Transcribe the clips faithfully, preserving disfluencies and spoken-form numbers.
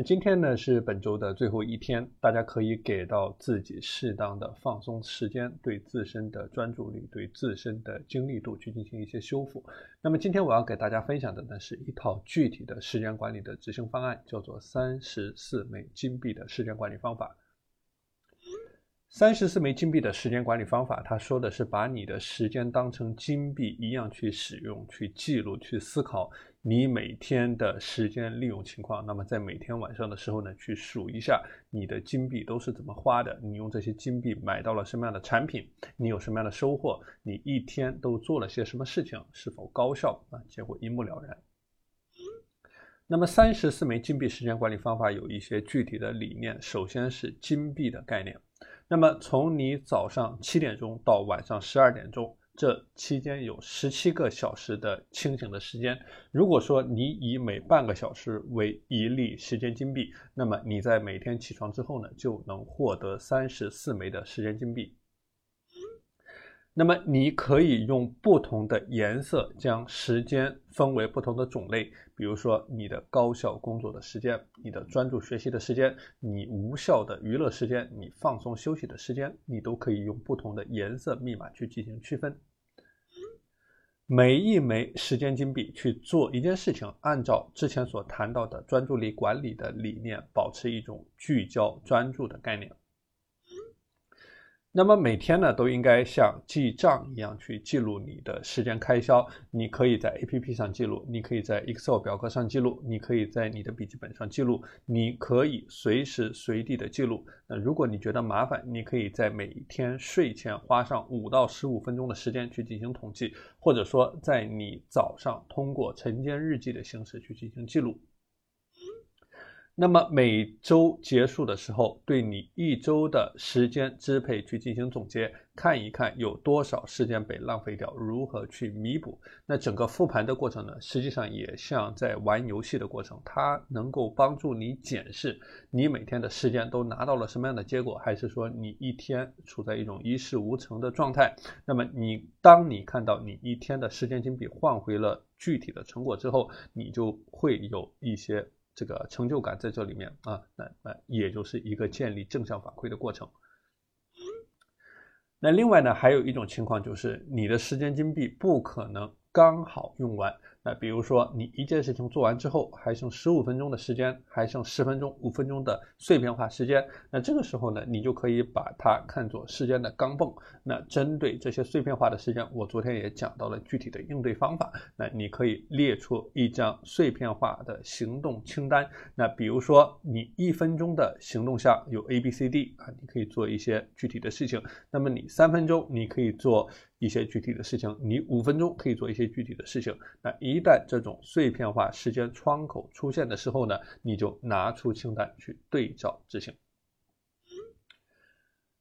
那今天呢是本周的最后一天，大家可以给到自己适当的放松时间，对自身的专注力，对自身的精力度去进行一些修复。那么今天我要给大家分享的呢是一套具体的时间管理的执行方案，叫做三十四枚金币的时间管理方法。三十四枚金币的时间管理方法，它说的是把你的时间当成金币一样去使用，去记录，去思考你每天的时间利用情况。那么在每天晚上的时候呢，去数一下你的金币都是怎么花的，你用这些金币买到了什么样的产品，你有什么样的收获，你一天都做了些什么事情，是否高效啊？结果一目了然。那么三十四枚金币时间管理方法有一些具体的理念，首先是金币的概念。那么从你早上七点钟到晚上十二点钟，这期间有十七个小时的清醒的时间。如果说你以每半个小时为一粒时间金币，那么你在每天起床之后呢，就能获得三十四枚的时间金币。那么你可以用不同的颜色将时间分为不同的种类，比如说你的高效工作的时间，你的专注学习的时间，你无效的娱乐时间，你放松休息的时间，你都可以用不同的颜色密码去进行区分。每一枚时间金币去做一件事情，按照之前所谈到的专注力管理的理念，保持一种聚焦专注的概念。那么每天呢，都应该像记账一样去记录你的时间开销。你可以在 A P P 上记录，你可以在 Excel 表格上记录，你可以在你的笔记本上记录，你可以随时随地的记录。那如果你觉得麻烦，你可以在每天睡前花上五到十五分钟的时间去进行统计，或者说在你早上通过晨间日记的形式去进行记录。那么每周结束的时候，对你一周的时间支配去进行总结，看一看有多少时间被浪费掉，如何去弥补。那整个复盘的过程呢，实际上也像在玩游戏的过程，它能够帮助你检视你每天的时间都拿到了什么样的结果，还是说你一天处在一种一事无成的状态。那么你当你看到你一天的时间金币换回了具体的成果之后，你就会有一些这个成就感在这里面啊，那那也就是一个建立正向反馈的过程。那另外呢，还有一种情况就是你的时间金币不可能刚好用完。那比如说你一件事情做完之后，还剩十五分钟的时间，还剩十分钟、五分钟的碎片化时间。那这个时候呢，你就可以把它看作时间的钢镚。那针对这些碎片化的时间，我昨天也讲到了具体的应对方法。那你可以列出一张碎片化的行动清单。那比如说你一分钟的行动下有 A B C D 啊，你可以做一些具体的事情。那么你三分钟你可以做一些具体的事情，你五分钟可以做一些具体的事情。那一旦这种碎片化时间窗口出现的时候呢，你就拿出清单去对照执行。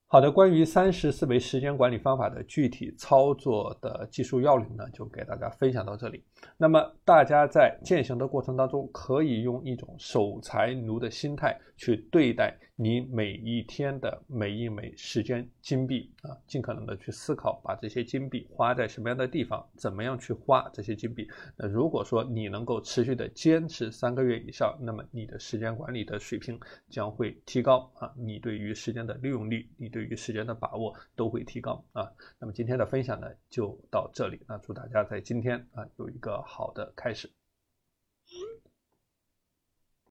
好的，关于三十四枚时间管理方法的具体操作的技术要领呢，就给大家分享到这里。那么大家在践行的过程当中，可以用一种守财奴的心态去对待你每一天的每一枚时间金币啊，尽可能的去思考把这些金币花在什么样的地方，怎么样去花这些金币。那如果说你能够持续的坚持三个月以上，那么你的时间管理的水平将会提高啊，你对于时间的利用率，你对对于时间的把握都会提高啊。那么今天的分享呢就到这里，那祝大家在今天啊有一个好的开始。